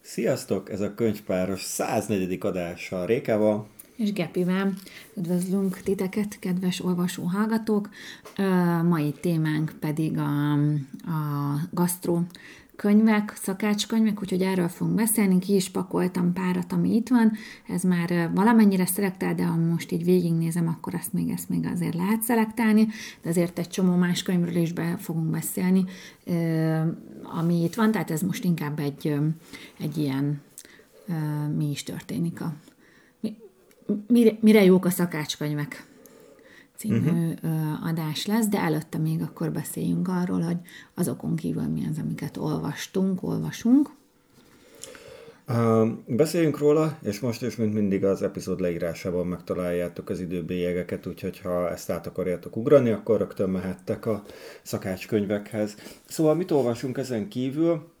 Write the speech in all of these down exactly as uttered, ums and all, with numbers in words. Sziasztok! Ez a Könyvpáros száznegyedik adása Rékával. És Gepivel. Üdvözlünk titeket, kedves olvasó hallgatók. Mai témánk pedig a, a gasztró könyvek, szakácskönyvek, úgyhogy erről fogunk beszélni. Ki is pakoltam párat, ami itt van. Ez már valamennyire szelektál, de ha most így végignézem, akkor ezt még, ezt még azért lehet szelektálni, de azért egy csomó más könyvről is be fogunk beszélni, ami itt van, tehát ez most inkább egy, egy ilyen mi is történik a Mire, mire jók a szakácskönyvek című uh-huh. adás lesz, de előtte még akkor beszéljünk arról, hogy azokon kívül mi az, amiket olvastunk, olvasunk. Uh, beszéljünk róla, és most is, mint mindig, az epizód leírásában megtaláljátok az időbélyegeket, úgyhogy ha ezt át akarjátok ugrani, akkor rögtön mehettek a szakácskönyvekhez. Szóval mit olvasunk ezen kívül?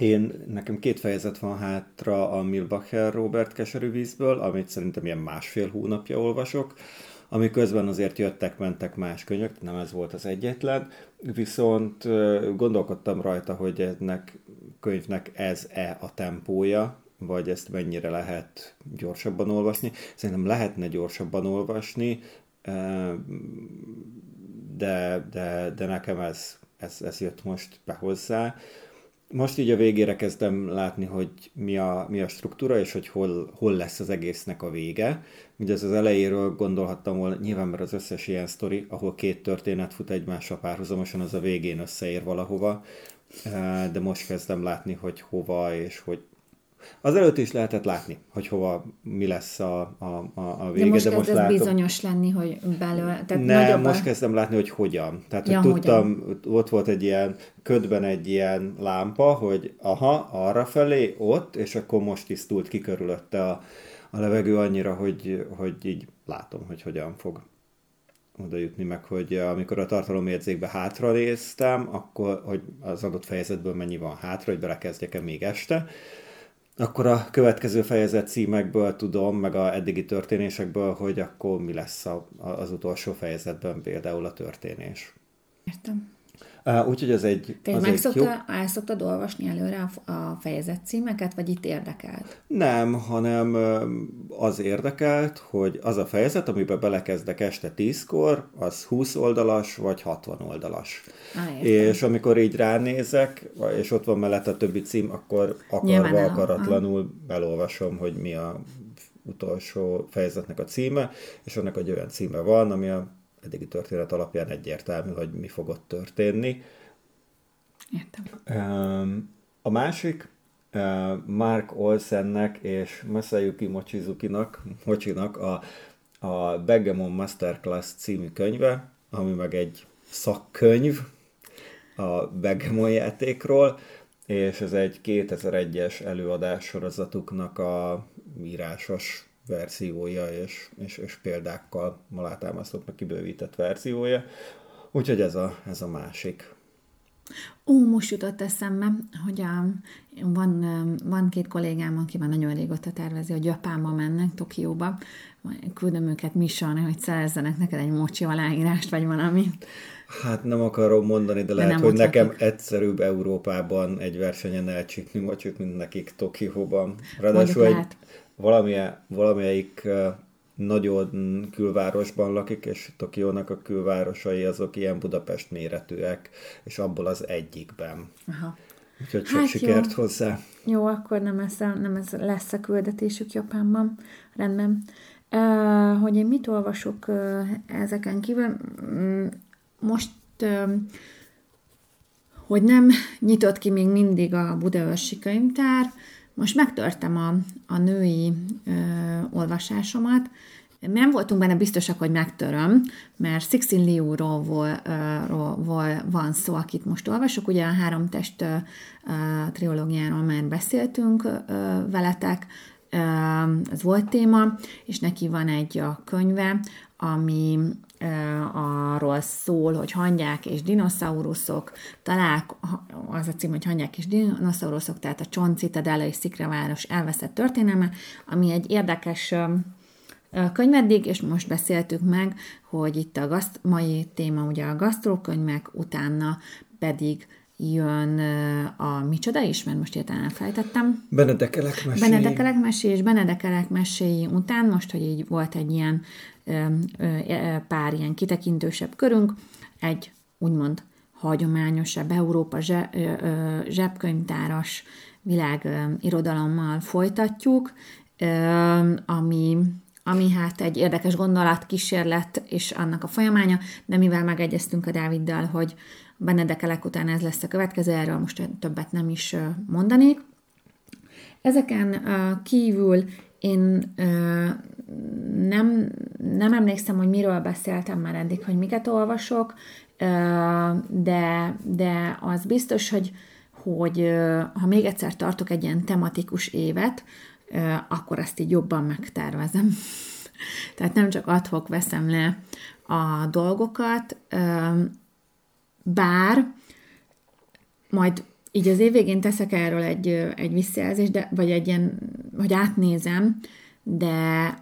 Én, nekem két fejezet van hátra a Milbacher Róbert Keserű vízből, amit szerintem ilyen másfél hónapja olvasok, ami közben azért jöttek-mentek más könyvek, nem ez volt az egyetlen, viszont gondolkodtam rajta, hogy ennek könyvnek ez-e a tempója, vagy ezt mennyire lehet gyorsabban olvasni. Szerintem lehetne gyorsabban olvasni, de, de, de nekem ez, ez, ez jött most be hozzá. Most így a végére kezdem látni, hogy mi a, mi a struktúra, és hogy hol, hol lesz az egésznek a vége. Ugye ez az elejéről gondolhattam volna, nyilván mert az összes ilyen sztori, ahol két történet fut egymással párhuzamosan, az a végén összeér valahova, de most kezdem látni, hogy hova, és hogy azelőtt is lehetett látni, hogy hova, mi lesz a, a, a vége. De most, de most látom... bizonyos lenni, hogy belőle... Tehát nem, most a... kezdtem látni, hogy hogyan. Tehát, ja, hogy tudtam, hogyan. Ott volt egy ilyen, ködben egy ilyen lámpa, hogy aha, arrafelé, ott, és akkor most tisztult ki körülötte a, a levegő annyira, hogy, hogy így látom, hogy hogyan fog oda jutni, meg hogy amikor a tartalomjegyzékbe hátra néztem, akkor hogy az adott fejezetből mennyi van hátra, hogy belekezdjek-e még este, akkor a következő fejezet címekből tudom, meg a eddigi történésekből, hogy akkor mi lesz a, az utolsó fejezetben például a történés. Értem. Uh, úgyhogy ez egy, az egy szokta, jó... el szoktad olvasni előre a, a fejezet címeket, vagy itt érdekelt? Nem, hanem az érdekelt, hogy az a fejezet, amiben belekezdek este tízkor, az húsz oldalas, vagy hatvan oldalas. Á, és amikor így ránézek, és ott van mellett a többi cím, akkor akarva, akaratlanul elolvasom, hogy mi a utolsó fejezetnek a címe, és annak egy olyan címe van, ami a eddigi történet alapján egyértelmű, hogy mi fog ott történni. Értem. A másik Mark Olsennek és Masayuki Mochizukinak, Mochinak a, a Begemon Masterclass című könyve, ami meg egy szakkönyv a Begemon játékról, és ez egy kétezer-egyes előadás sorozatuknak a írásos verziója, és, és, és példákkal alátámasztott, meg kibővített verziója. Úgyhogy ez a, ez a másik. Ó, most jutott eszembe, hogy a, van, van két kollégám, aki már nagyon régóta tervezi, hogy Japánba mennek, Tokióba. Küldöm őket misszióra, hogy szerezzenek neked egy mocsi aláírást, vagy valami. Hát nem akarom mondani, de lehet, de hogy nekem lakik. Egyszerűbb Európában egy versenyen elcsípni mocsit, mint nekik Tokióban. Ráadásul egy... Valamilyen, valamelyik uh, nagyon külvárosban lakik, és Tokiónak a külvárosai azok ilyen Budapest méretűek, és abból az egyikben. Aha. Úgyhogy sok hát sikert jó. hozzá. Jó, akkor nem ez, a, nem ez lesz a küldetésük Japánban. Rendben. Uh, hogy én mit olvasok uh, ezeken kívül? Most... Uh, hogy nem nyitott ki még mindig a budaörsi könyvtár. Most megtörtem a, a női ö, olvasásomat. Nem voltunk benne biztosak, hogy megtöröm, mert Cixin Liu-ról vol, vol, van szó, akit most olvasok. Ugye a három test ö, triológiáról már beszéltünk ö, veletek, ö, ez volt téma, és neki van egy a könyve, ami ö, arról szól, hogy hangyák és dinoszauruszok, talál, az a cím, hogy hangyák és dinoszauruszok, tehát a Csontcitadella és Sziklaváros elveszett történelme, ami egy érdekes ö, könyveddig, és most beszéltük meg, hogy itt a gaszt- mai téma ugye a gasztrókönyvek, utána pedig jön a micsoda is, mert most értelem elfelejtettem. Benedek Elek meséi. Benedek Elek meséi, és Benedek Elek meséi után, most, hogy így volt egy ilyen pár ilyen kitekintősebb körünk, egy úgymond hagyományosabb Európa zsebkönyvtáras világ irodalommal folytatjuk, ami, ami hát egy érdekes gondolatkísérlet és annak a folyamánya, de mivel megegyeztünk a Dáviddal, hogy Benedek Elek után ez lesz a következő, erről most többet nem is mondanék. Ezeken kívül én nem, nem emlékszem, hogy miről beszéltem már eddig, hogy miket olvasok, de, de az biztos, hogy, hogy ha még egyszer tartok egy ilyen tematikus évet, akkor azt így jobban megtervezem. Tehát nem csak ad-hoc veszem le a dolgokat, bár majd így az év végén teszek erről egy, egy visszajelzést, de, vagy egy ilyen, vagy átnézem, de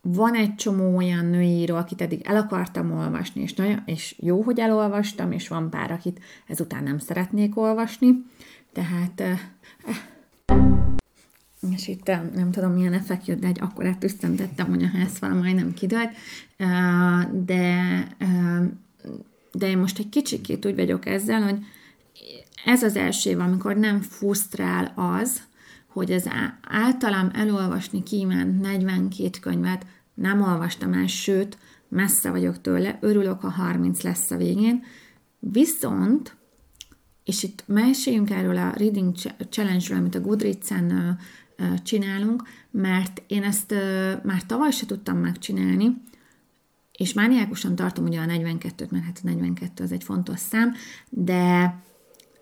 van egy csomó olyan nőíró, akit eddig el akartam olvasni, és, nagyon, és jó, hogy elolvastam, és van pár, akit ezután nem szeretnék olvasni. Tehát, eh, eh. és itt nem tudom, milyen effekt jött, de egy akkorát üsztentettem, hogy a házfala majdnem kidőlt, de... De én most egy kicsikét úgy vagyok ezzel, hogy ez az első év, amikor nem frusztrál az, hogy az általam elolvasni kívánt negyvenkét könyvet nem olvastam el, sőt, messze vagyok tőle, örülök, ha harminc lesz a végén. Viszont, és itt meséljünk erről a Reading Challenge-ről, amit a Goodreads-en csinálunk, mert én ezt már tavaly se tudtam megcsinálni, és mániákusan tartom ugye a negyvenkettőt, mert hát a negyvenkettő az egy fontos szám, de,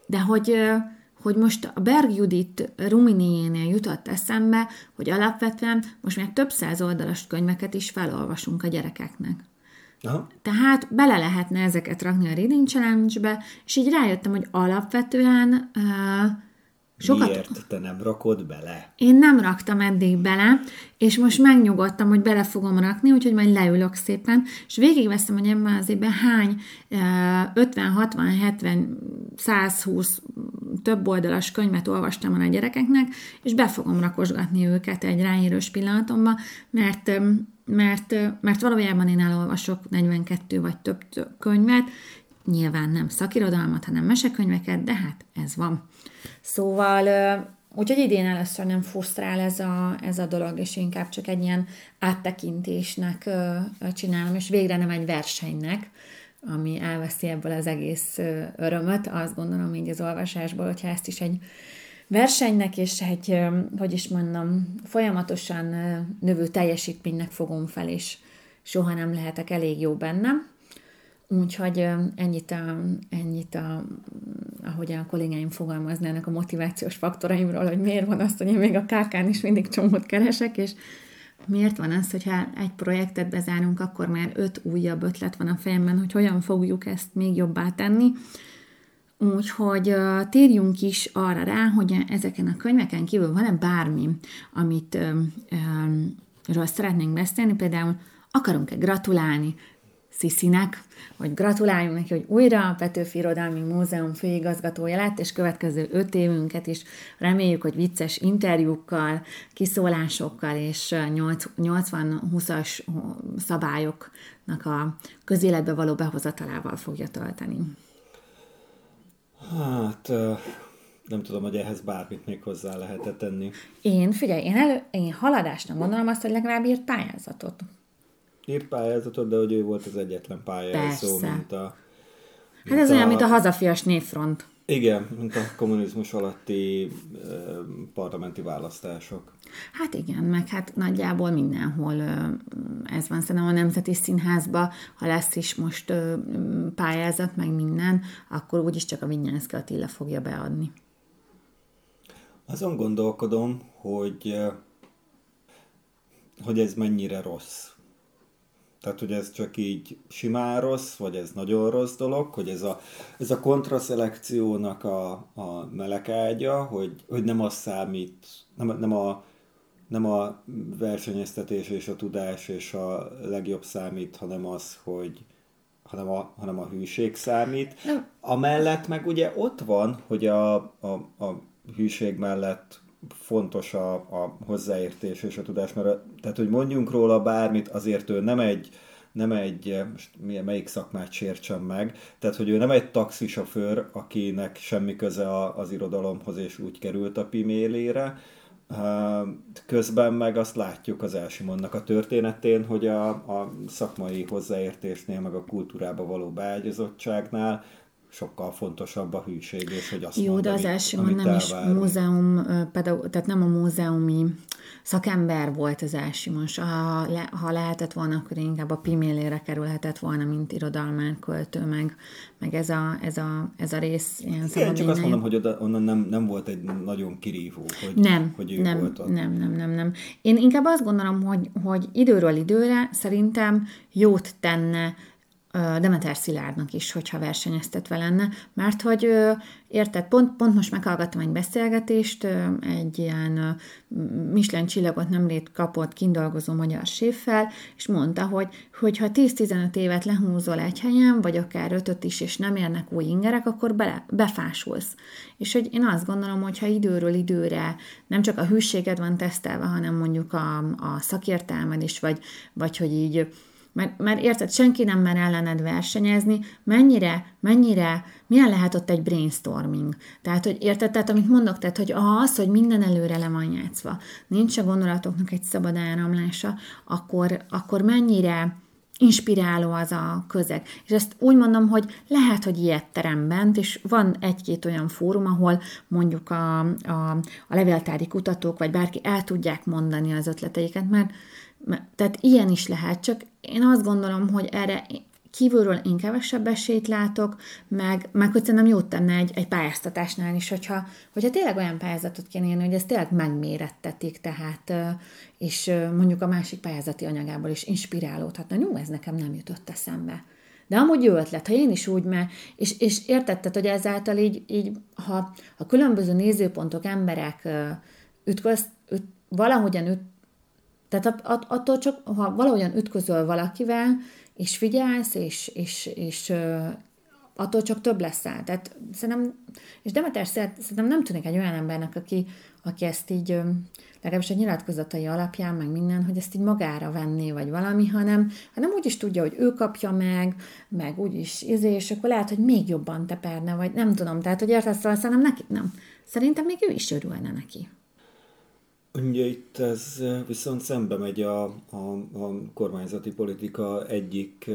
de hogy, hogy most a Berg Judit Ruminiénél jutott eszembe, hogy alapvetően most már több száz oldalas könyveket is felolvasunk a gyerekeknek. Aha. Tehát bele lehetne ezeket rakni a Reading Challenge-be, és így rájöttem, hogy alapvetően... Uh, Sokat... Miért te nem rakod bele? Én nem raktam eddig bele, és most megnyugodtam, hogy bele fogom rakni, úgyhogy majd leülök szépen, és végigveszem, hogy ebben az évben hány ötven, hatvan, hetven, százhúsz több oldalas könyvet olvastam el a gyerekeknek, és be fogom rakosgatni őket egy ráérős pillanatomban, mert, mert, mert valójában én elolvasok negyvenkettő vagy több könyvet, nyilván nem szakirodalmat, hanem mesekönyveket, de hát ez van. Szóval, úgyhogy idén először nem frusztrál ez a, ez a dolog, és inkább csak egy ilyen áttekintésnek csinálom, és végre nem egy versenynek, ami elveszi ebből az egész örömöt. Azt gondolom így az olvasásból, hogyha ezt is egy versenynek, és egy, hogy is mondom, folyamatosan növő teljesítménynek fogom fel, és soha nem lehetek elég jó bennem. Úgyhogy ennyit, a, ennyit a, ahogy a kollégáim fogalmaznának a motivációs faktoraimról, hogy miért van az, hogy én még a ká kán is mindig csomót keresek, és miért van az, hogyha egy projektet bezárunk, akkor már öt újabb ötlet van a fejemben, hogy hogyan fogjuk ezt még jobbá tenni. Úgyhogy térjünk is arra rá, hogy ezeken a könyveken kívül van-e bármi, amit ről szeretnénk beszélni, például akarunk-e gratulálni Sziszinek, hogy gratuláljunk neki, hogy újra a Petőfi Irodalmi Múzeum főigazgatója lett, és következő öt évünket is reméljük, hogy vicces interjúkkal, kiszólásokkal és nyolcvan-húszas szabályoknak a közéletbe való behozatalával fogja tölteni. Hát... Nem tudom, hogy ehhez bármit még hozzá lehet tenni. Én, figyelj, én, elő, én haladásnak gondolom azt, hogy legalább írt pályázatot. Írt pályázatot, de hogy ő volt az egyetlen pályázó, mint a... Mint hát ez a, olyan, mint a hazafias névfront. Igen, mint a kommunizmus alatti eh, parlamenti választások. Hát igen, meg hát nagyjából mindenhol eh, ez van. Szerintem a Nemzeti Színházban, ha lesz is most eh, pályázat, meg minden, akkor úgyis csak a Vinyánszky Attila fogja beadni. Azon gondolkodom, hogy, eh, hogy ez mennyire rossz. Tehát, hogy ez csak így simán rossz, vagy ez nagyon rossz dolog, hogy ez a, ez a kontraszelekciónak a, a melegágya, hogy, hogy nem az számít, nem, nem a nem a versenyeztetés és a tudás és a legjobb számít, hanem az, hogy hanem a, hanem a hűség számít. Amellett meg ugye ott van, hogy a, a, a hűség mellett fontos a, a hozzáértés és a tudás, mert a, tehát, hogy mondjunk róla bármit, azért ő nem egy, nem egy, most melyik szakmát sértsem meg, tehát, hogy ő nem egy taxisofőr, akinek semmi köze a, az irodalomhoz, és úgy került a pimélére. Közben meg azt látjuk az Elsimonnak a történetén, hogy a, a szakmai hozzáértésnél, meg a kultúrába való beágyazottságnál sokkal fontosabb a hűség, és hogy azt Jó, mondani, de az Elsimon nem elvárunk. Is múzeum, pedagóg, tehát nem a múzeumi szakember volt az Elsimon. Ha, le, ha lehetett volna, akkor inkább a pimélére kerülhetett volna, mint irodalmár, költő, meg, meg ez, a, ez, a, ez a rész ilyen szabadlénye. Én csak azt mondom, hogy oda, onnan nem, nem volt egy nagyon kirívó, hogy, nem, hogy ő nem, volt ott. Nem, nem, nem, nem. Én inkább azt gondolom, hogy, hogy időről időre szerintem jót tenne Demeter Szilárdnak is, hogyha versenyeztetve lenne, mert hogy érted, pont, pont most meghallgattam egy beszélgetést, egy ilyen Michelin csillagot nemrég kapott kindolgozó magyar séffel, és mondta, hogy, hogy ha tíz-tizenöt évet lehúzol egy helyen, vagy akár ötöt is, és nem érnek új ingerek, akkor bele, befásulsz. És hogy én azt gondolom, hogy ha időről időre nem csak a hűséged van tesztelve, hanem mondjuk a, a szakértelmed is, vagy, vagy hogy így Mert, mert érted, senki nem mer ellened versenyezni, mennyire, mennyire, milyen lehet ott egy brainstorming. Tehát, hogy érted, tehát amit mondok, tehát, hogy az, hogy minden előre le van játszva, nincs a gondolatoknak egy szabad áramlása, akkor, akkor mennyire inspiráló az a közeg. És ezt úgy mondom, hogy lehet, hogy ilyet terem bent, és van egy-két olyan fórum, ahol mondjuk a, a, a levéltári kutatók, vagy bárki el tudják mondani az ötleteiket, mert tehát ilyen is lehet, csak én azt gondolom, hogy erre kívülről én kevesebb esélyt látok, meg, meg hogy szerintem jót tenne egy, egy pályáztatásnál is, hogyha, hogyha tényleg olyan pályázatot kéne írni, hogy ezt tényleg megmérettetik, tehát, és mondjuk a másik pályázati anyagából is inspirálódhatna. Jó, ez nekem nem jutott eszembe. De amúgy jó ötlet, ha én is úgy már, és, és értetted, hogy ezáltal így, így ha a különböző nézőpontok, emberek ütköz, üt, valahogyan üt, Tehát attól csak, ha valahogyan ütközöl valakivel, és figyelsz, és, és, és attól csak több leszel. Tehát szerintem, és Demeter szerintem nem tűnik egy olyan embernek, aki, aki ezt így, legalábbis a nyilatkozatai alapján, meg minden, hogy ezt így magára venné, vagy valami, hanem, hanem úgy is tudja, hogy ő kapja meg, meg úgy is izé, és akkor lehet, hogy még jobban teperne, vagy nem tudom. Tehát, hogy érted, szóval szerintem neki nem. Szerintem még ő is örülne neki. Ugye itt ez viszont szembe megy a, a, a kormányzati politika egyik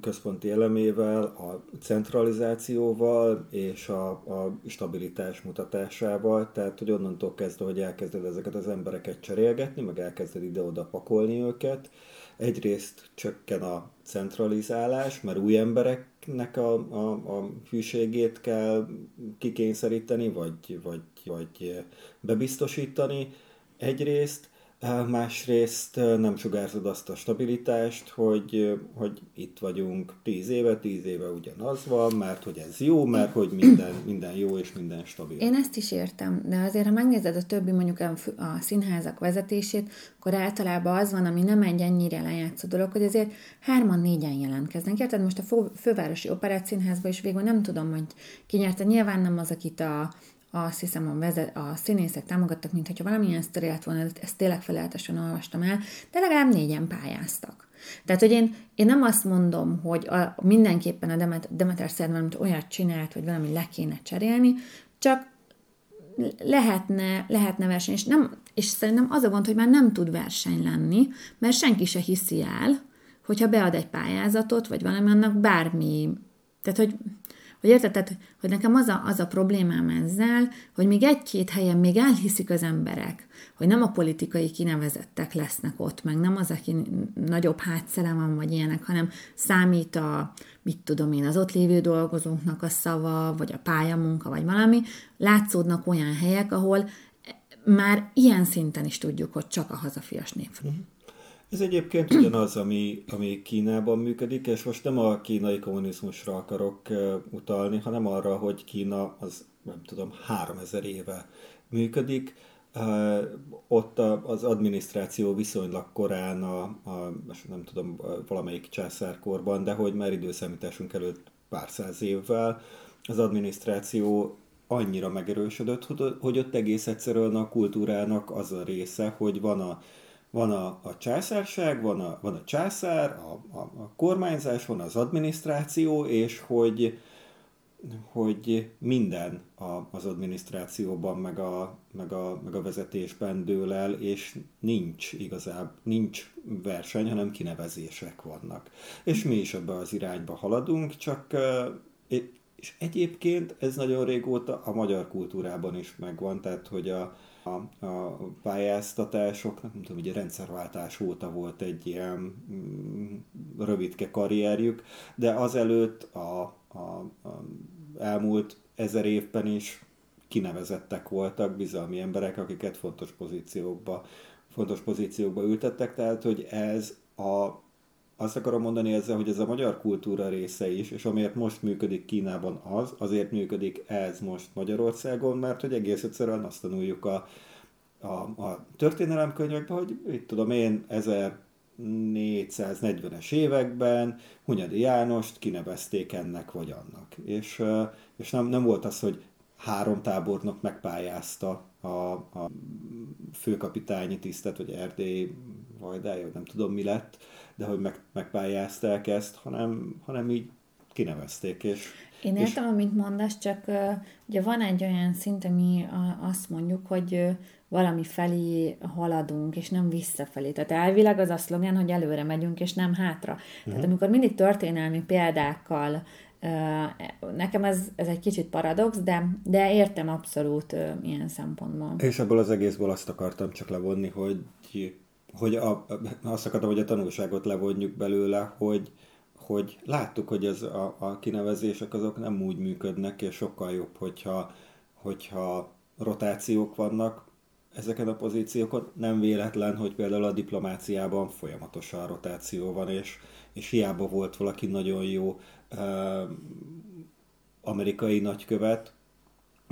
központi elemével, a centralizációval és a, a stabilitás mutatásával, tehát hogy onnantól kezdve, hogy elkezded ezeket az embereket cserélgetni, meg elkezded ide-oda pakolni őket. Egyrészt csökken a centralizálás, mert új embereknek a, a, a hűségét kell kikényszeríteni, vagy, vagy, vagy bebiztosítani, egyrészt, másrészt nem sugárzod azt a stabilitást, hogy, hogy itt vagyunk tíz éve, tíz éve ugyanaz van, mert hogy ez jó, mert hogy minden, minden jó és minden stabil. Én ezt is értem, de azért, ha megnézed a többi mondjuk a színházak vezetését, akkor általában az van, ami nem egy ennyire lejátszó dolog, hogy azért hárman, négyen jelentkeznek. Érted, most a Fővárosi Operett Színházban is végül nem tudom, hogy ki nyerte. Nyilván nem az, akit a azt hiszem, a, vezet, a színészek támogattak, mint hogyha valamilyen sztori lett volna, ezt tényleg felületesen olvastam el, de legalább négyen pályáztak. Tehát, hogy én, én nem azt mondom, hogy a, mindenképpen a Demet, Demeter Szilárd olyat csinált, vagy valami le kéne cserélni, csak lehetne, lehetne verseny, és, nem, és szerintem az a gond, hogy már nem tud verseny lenni, mert senki se hiszi el, hogyha bead egy pályázatot, vagy valami annak bármi, tehát, hogy Hogy érted, tehát, hogy nekem az a, az a problémám ezzel, hogy még egy-két helyen még elhiszik az emberek, hogy nem a politikai kinevezettek lesznek ott, meg nem az, aki nagyobb hátszere van, vagy ilyenek, hanem számít a, mit tudom én, az ott lévő dolgozóknak a szava, vagy a pályamunka, vagy valami. Látszódnak olyan helyek, ahol már ilyen szinten is tudjuk, hogy csak a hazafias nép. Ez egyébként ugyanaz, ami, ami Kínában működik, és most nem a kínai kommunizmusra akarok utalni, hanem arra, hogy Kína az, nem tudom, háromezer éve működik. Ott az adminisztráció viszonylag korán, a, a, nem tudom, valamelyik császárkorban, de hogy már időszámításunk előtt pár száz évvel, az adminisztráció annyira megerősödött, hogy ott egész egyszerűen a kultúrának az a része, hogy van a, van a, a császárság, van a, van a császár, a, a, a kormányzás, van az adminisztráció, és hogy hogy minden az adminisztrációban, meg a, meg a, meg a vezetésben dől el, és nincs igazából, nincs verseny, hanem kinevezések vannak. És mi is ebbe az irányba haladunk, csak és egyébként ez nagyon régóta a magyar kultúrában is megvan, tehát hogy a, a, a pályáztatásoknak, nem tudom, ugye rendszerváltás óta volt egy ilyen mm, rövidke karrierjük, de azelőtt a A, a elmúlt ezer évben is kinevezettek voltak bizalmi emberek, akiket fontos pozíciókba, fontos pozíciókba ültettek, tehát hogy ez a, azt akarom mondani ezzel, hogy ez a magyar kultúra része is, és amiért most működik Kínában az, azért működik ez most Magyarországon, mert hogy egész egyszerűen azt tanuljuk a, a, a történelemkönyvekben, hogy itt tudom én, ezer négyszáznegyvenes években Hunyadi Jánost kinevezték ennek vagy annak. És, és nem, nem volt az, hogy három tábornok megpályázta a, a főkapitányi tisztet, vagy Erdély vajdája, nem tudom mi lett, de hogy meg, megpályázták ezt, hanem, hanem így kinevezték. És, Én értem, és... amit mondasz, csak ugye van egy olyan szint, ami azt mondjuk, hogy valami felé haladunk, és nem visszafelé. Tehát elvileg az a szlogán, hogy előre megyünk, és nem hátra. Uh-huh. Tehát amikor mindig történelmi példákkal, nekem ez, ez egy kicsit paradox, de, de értem abszolút ilyen szempontból. És ebből az egészből azt akartam csak levonni, hogy, hogy a, azt akartam, hogy a tanulságot levonjuk belőle, hogy hogy láttuk, hogy ez a, a kinevezések azok nem úgy működnek, és sokkal jobb, hogyha, hogyha rotációk vannak ezeken a pozíciókon. Nem véletlen, hogy például a diplomáciában folyamatosan rotáció van, és, és hiába volt valaki nagyon jó eh, amerikai nagykövet,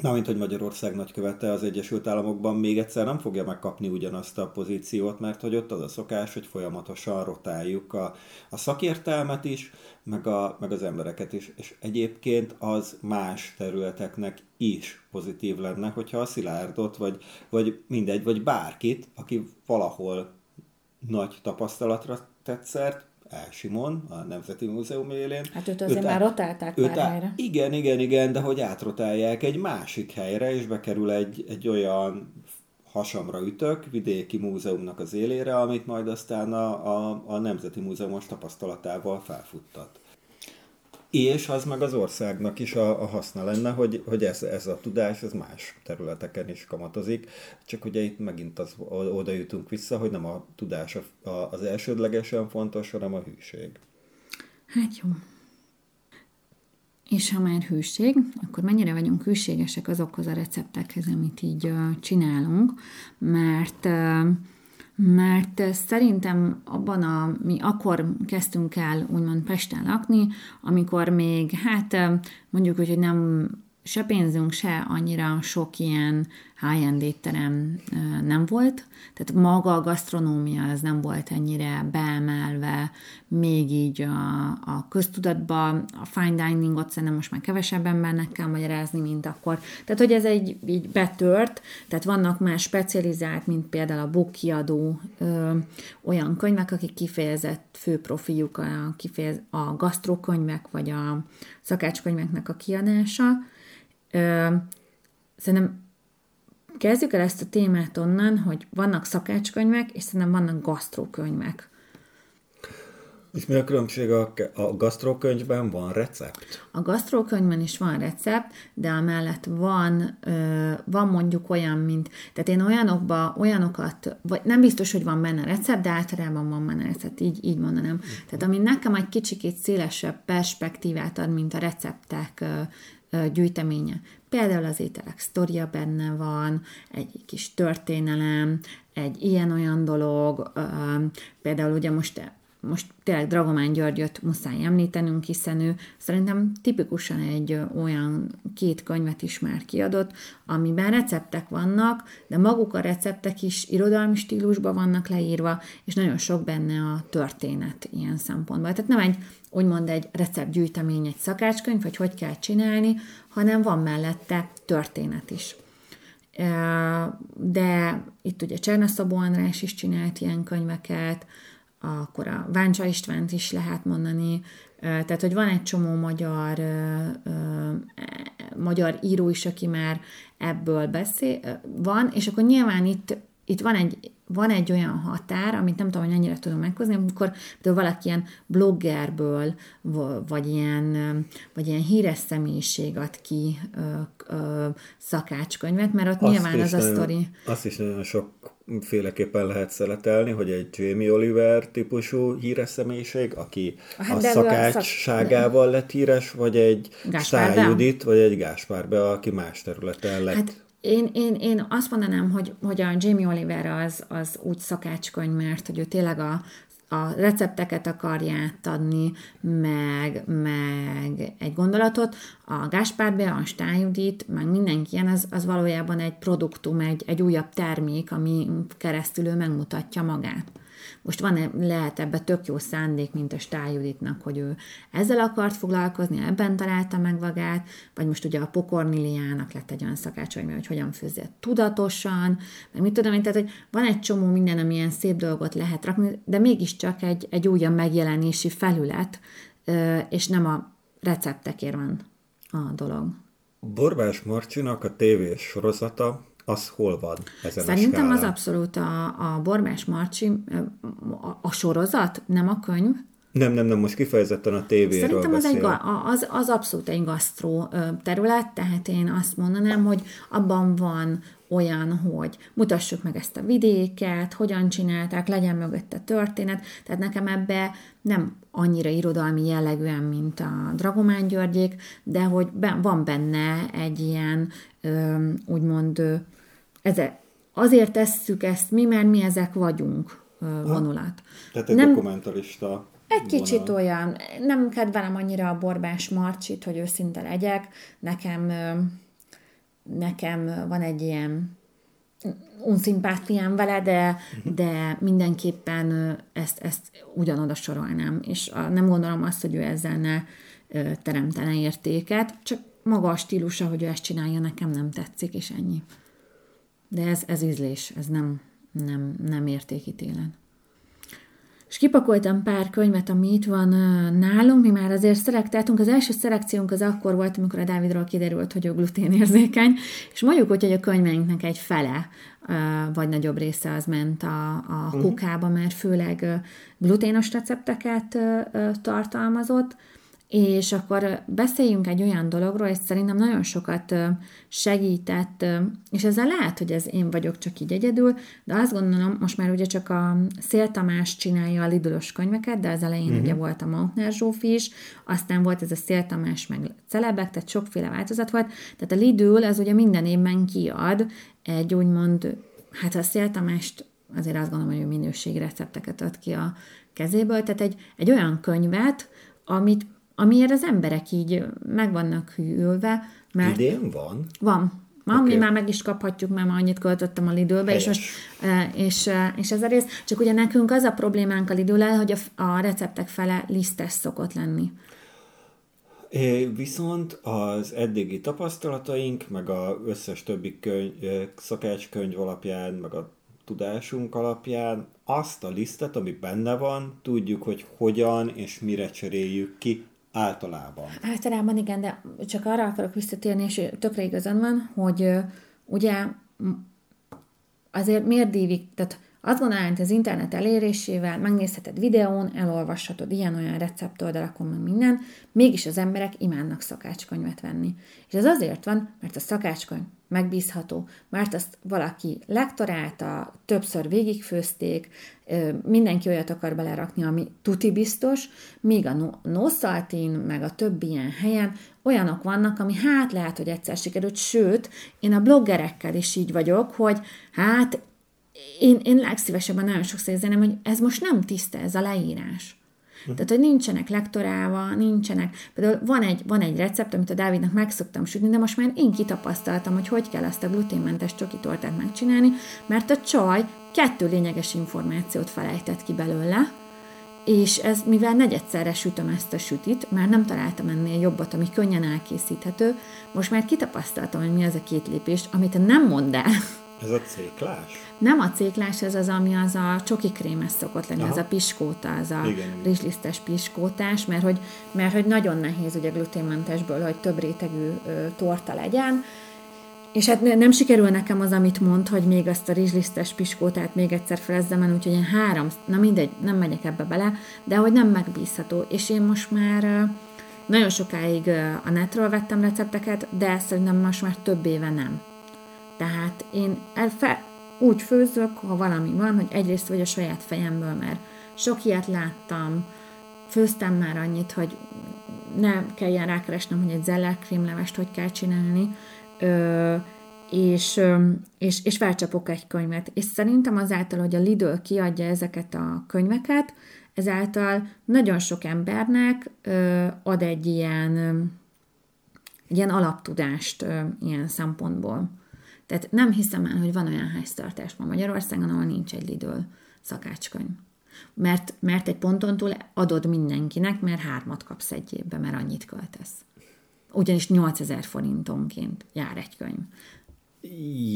na, mint hogy Magyarország nagykövete az Egyesült Államokban még egyszer nem fogja megkapni ugyanazt a pozíciót, mert hogy ott az a szokás, hogy folyamatosan rotáljuk a, a szakértelmet is, meg, a, meg az embereket is. És egyébként az más területeknek is pozitív lenne, hogyha a Szilárdot, vagy, vagy mindegy, vagy bárkit, aki valahol nagy tapasztalatra tett szert, Elsimon, a Nemzeti Múzeum élén. Hát őt azért már rotálták már helyre. Igen, igen, igen, de hogy átrotálják egy másik helyre, és bekerül egy, egy olyan hasamra ütök vidéki múzeumnak az élére, amit majd aztán a, a, a Nemzeti Múzeumos tapasztalatával felfuttat. És az meg az országnak is a, a haszna lenne, hogy, hogy ez, ez a tudás, ez más területeken is kamatozik, csak ugye itt megint az, oda jutunk vissza, hogy nem a tudás az elsődlegesen fontos, hanem a hűség. Hát jó. És ha már hűség, akkor mennyire vagyunk hűségesek azokhoz a receptekhez, amit így uh, csinálunk, mert... Uh, mert szerintem abban a, mi akkor kezdtünk el úgymond Pesten lakni, amikor még, hát mondjuk úgy, hogy nem se pénzünk, se annyira sok ilyen high-end étterem nem volt, tehát maga a gasztronómia az nem volt ennyire beemelve, még így a, a köztudatba, a fine diningot szerintem most már kevesebb embernek kell magyarázni, mint akkor. Tehát, hogy ez egy így betört, tehát vannak már specializált, mint például a book kiadó ö, olyan könyvek, akik kifejezett főprofijuk a, kifejez, a gasztrokönyvek, vagy a szakácskönyveknek a kiadása. Ö, szerintem kezdjük el ezt a témát onnan, hogy vannak szakácskönyvek, és szerintem vannak gasztrókönyvek. És mi a különbség? A, a gasztrókönyvben van recept? A gasztrókönyvben is van recept, de amellett van, ö, van mondjuk olyan, mint... Tehát én olyanokba, olyanokat... Vagy nem biztos, hogy van benne recept, de általában van benne recept, így, így mondanám. Uh-huh. Tehát ami nekem egy kicsikét szélesebb perspektívát ad, mint a receptek... Ö, gyűjteménye. Például az ételek sztoria benne van, egy kis történelem, egy ilyen-olyan dolog, például ugye most most tényleg Dragomán Györgyöt muszáj említenünk, hiszen ő szerintem tipikusan egy olyan két könyvet is már kiadott, amiben receptek vannak, de maguk a receptek is irodalmi stílusban vannak leírva, és nagyon sok benne a történet ilyen szempontból. Tehát nem egy, úgymond egy receptgyűjtemény, egy szakácskönyv, hogy hogy kell csinálni, hanem van mellette történet is. De itt ugye Csernaszabó András is csinált ilyen könyveket, akkor a Váncsa Istvánt is lehet mondani, tehát, hogy van egy csomó magyar, magyar író is, aki már ebből beszél, van, és akkor nyilván itt, itt van, egy, van egy olyan határ, amit nem tudom, hogy mennyire tudom meghozni, amikor valaki ilyen bloggerből, vagy ilyen, vagy ilyen híres személyiség ad ki szakácskönyvet, mert ott azt nyilván az nagyon, a sztori... Azt is nagyon sok féleképpen lehet szeletelni, hogy egy Jamie Oliver típusú híres személyiség, aki hát a szakácsságával szak... lett híres, vagy egy Stály Judit, vagy egy Gáspár Béla, aki más területen lett. Hát én, én, én azt mondanám, hogy, hogy a Jamie Oliver az, az úgy szakácskönyv, mert hogy ő tényleg a a recepteket akarját adni, meg, meg egy gondolatot. A Gáspár Béla, a Stály Judit, meg mindenki ilyen, az, az valójában egy produktum, egy, egy újabb termék, ami keresztül ő megmutatja magát. Most van, lehet ebben tök jó szándék, mint a Stály Juditnak, hogy ő ezzel akart foglalkozni, ebben találta meg magát, vagy most ugye a Pokorniliának lett egy olyan szakácskönyv, hogy hogyan főzze tudatosan, meg mit tudom én, tehát, hogy van egy csomó minden, ami ilyen szép dolgot lehet rakni, de mégiscsak egy, egy újabb megjelenési felület, és nem a receptekért van a dolog. Borbás Marcsinak a tévés sorozata, az hol van ezen szerintem a skálán? Az abszolút a, a Borbás Marcsi, a, a sorozat, nem a könyv. Nem, nem, nem, most kifejezetten a tévéről szerintem beszél. Szerintem az, az abszolút egy gasztró terület, tehát én azt mondanám, hogy abban van olyan, hogy mutassuk meg ezt a vidéket, hogyan csinálták, legyen mögötte történet, tehát nekem ebbe nem annyira irodalmi jellegűen, mint a Dragomán Györgyék, de hogy van benne egy ilyen, úgymond, azért tesszük ezt mi, mert mi ezek vagyunk vonulat. Tehát egy nem, dokumentarista egy kicsit vonal. Olyan, nem kedvelem annyira a Borbás Marcsit, hogy őszinte legyek, nekem... Nekem van egy ilyen unszimpátiám vele, de, de mindenképpen ezt, ezt ugyanoda sorolnám. És nem gondolom azt, hogy ő ezzel ne teremtene értéket, csak maga a stílusa, hogy ő ezt csinálja, nekem nem tetszik, és ennyi. De ez, ez ízlés, ez nem, nem, nem értékítélen. És kipakoltam pár könyvet, ami itt van nálunk, mi már azért szelektáltunk. Az első szelekciónk az akkor volt, amikor a Dávidról kiderült, hogy ő gluténérzékeny, és mondjuk úgy, hogy a könyveinknek egy fele, vagy nagyobb része az ment a, a uh-huh. kukába, mert főleg gluténos recepteket tartalmazott, és akkor beszéljünk egy olyan dologról, és szerintem nagyon sokat segített, és ezzel lehet, hogy ez én vagyok csak így egyedül, de azt gondolom, most már ugye csak a Széll Tamás csinálja a Lidl-os könyveket, de az elején uh-huh. ugye volt a Mautner Zsófi is, aztán volt ez a Széll Tamás meg celebek, tehát sokféle változat volt, tehát a Lidl az ugye minden évben kiad egy úgymond, hát a Széll Tamást azért azt gondolom, hogy ő minőségi recepteket ad ki a kezéből, tehát egy, egy olyan könyvet, amit amiért az emberek így meg vannak hűlve. Mert idén van? Van. Ma, okay. Mi már meg is kaphatjuk, mert már annyit költöttem a Lidlbe, és, most, és, és ez a rész. Csak ugye nekünk az a problémánk a Lidl-el, hogy a, a receptek fele lisztes szokott lenni. É, viszont az eddigi tapasztalataink, meg az összes többi könyv, szakácskönyv alapján, meg a tudásunk alapján azt a lisztet, ami benne van, tudjuk, hogy hogyan és mire cseréljük ki. Általában. Általában igen, de csak arra akarok visszatérni, és tökre igazad van, hogy uh, ugye azért miért dívik, tehát azt gondolom, hogy az internet elérésével megnézheted videón, elolvashatod ilyen-olyan receptoldalakon, meg minden, mégis az emberek imádnak szakácskönyvet venni. És ez azért van, mert a szakácskönyv megbízható, mert azt valaki lektorálta, többször végigfőzték, mindenki olyat akar belerakni, ami tuti biztos, míg a noszaltin, meg a többi ilyen helyen olyanok vannak, ami hát lehet, hogy egyszer sikerült, sőt, én a bloggerekkel is így vagyok, hogy hát én, én legszívesebben nagyon sokszor érzenem, hogy ez most nem tiszta, ez a leírás. Tehát, hogy nincsenek lektorálva, nincsenek... Például van egy, van egy recept, amit a Dávidnak meg szoktam sütni, de most már én kitapasztaltam, hogy hogy kell ezt a gluténmentes csoki tortát megcsinálni, mert a csaj kettő lényeges információt felejtett ki belőle, és ez, mivel negyedszerre sütöm ezt a sütit, már nem találtam ennél jobbat, ami könnyen elkészíthető, most már kitapasztaltam, hogy mi az a két lépés, amit nem mond el. Ez a céklás? Nem a céklás, ez az, ami az a csoki krémes szokott lenni, az a piskóta, az a rizslisztes piskótás, mert hogy, mert hogy nagyon nehéz ugye gluténmentesből, hogy több rétegű ö, torta legyen, és hát nem sikerül nekem az, amit mond, hogy még azt a rizslisztes piskótát még egyszer felezzem el, úgyhogy én három, na mindegy, nem megyek ebbe bele, de hogy nem megbízható, és én most már... Ö, nagyon sokáig ö, a netről vettem recepteket, de ezt szerintem most már több éve nem. Tehát én elfe, úgy főzök, ha valami van, hogy egyrészt vagy a saját fejemből, mert sok ilyet láttam, főztem már annyit, hogy ne kelljen rákeresnem, hogy egy zellérkrémlevest hogy kell csinálni, ö, és, és, és felcsapok egy könyvet. És szerintem azáltal, hogy a Lidl kiadja ezeket a könyveket, ezáltal nagyon sok embernek ö, ad egy ilyen, ö, ilyen alaptudást ö, ilyen szempontból. Tehát nem hiszem el, hogy van olyan háztartás ma Magyarországon, ahol nincs egy Lidl szakácskönyv. Mert, mert egy ponton túl adod mindenkinek, mert hármat kapsz egy évben, mert annyit költesz. Ugyanis nyolcezer forintonként jár egy könyv.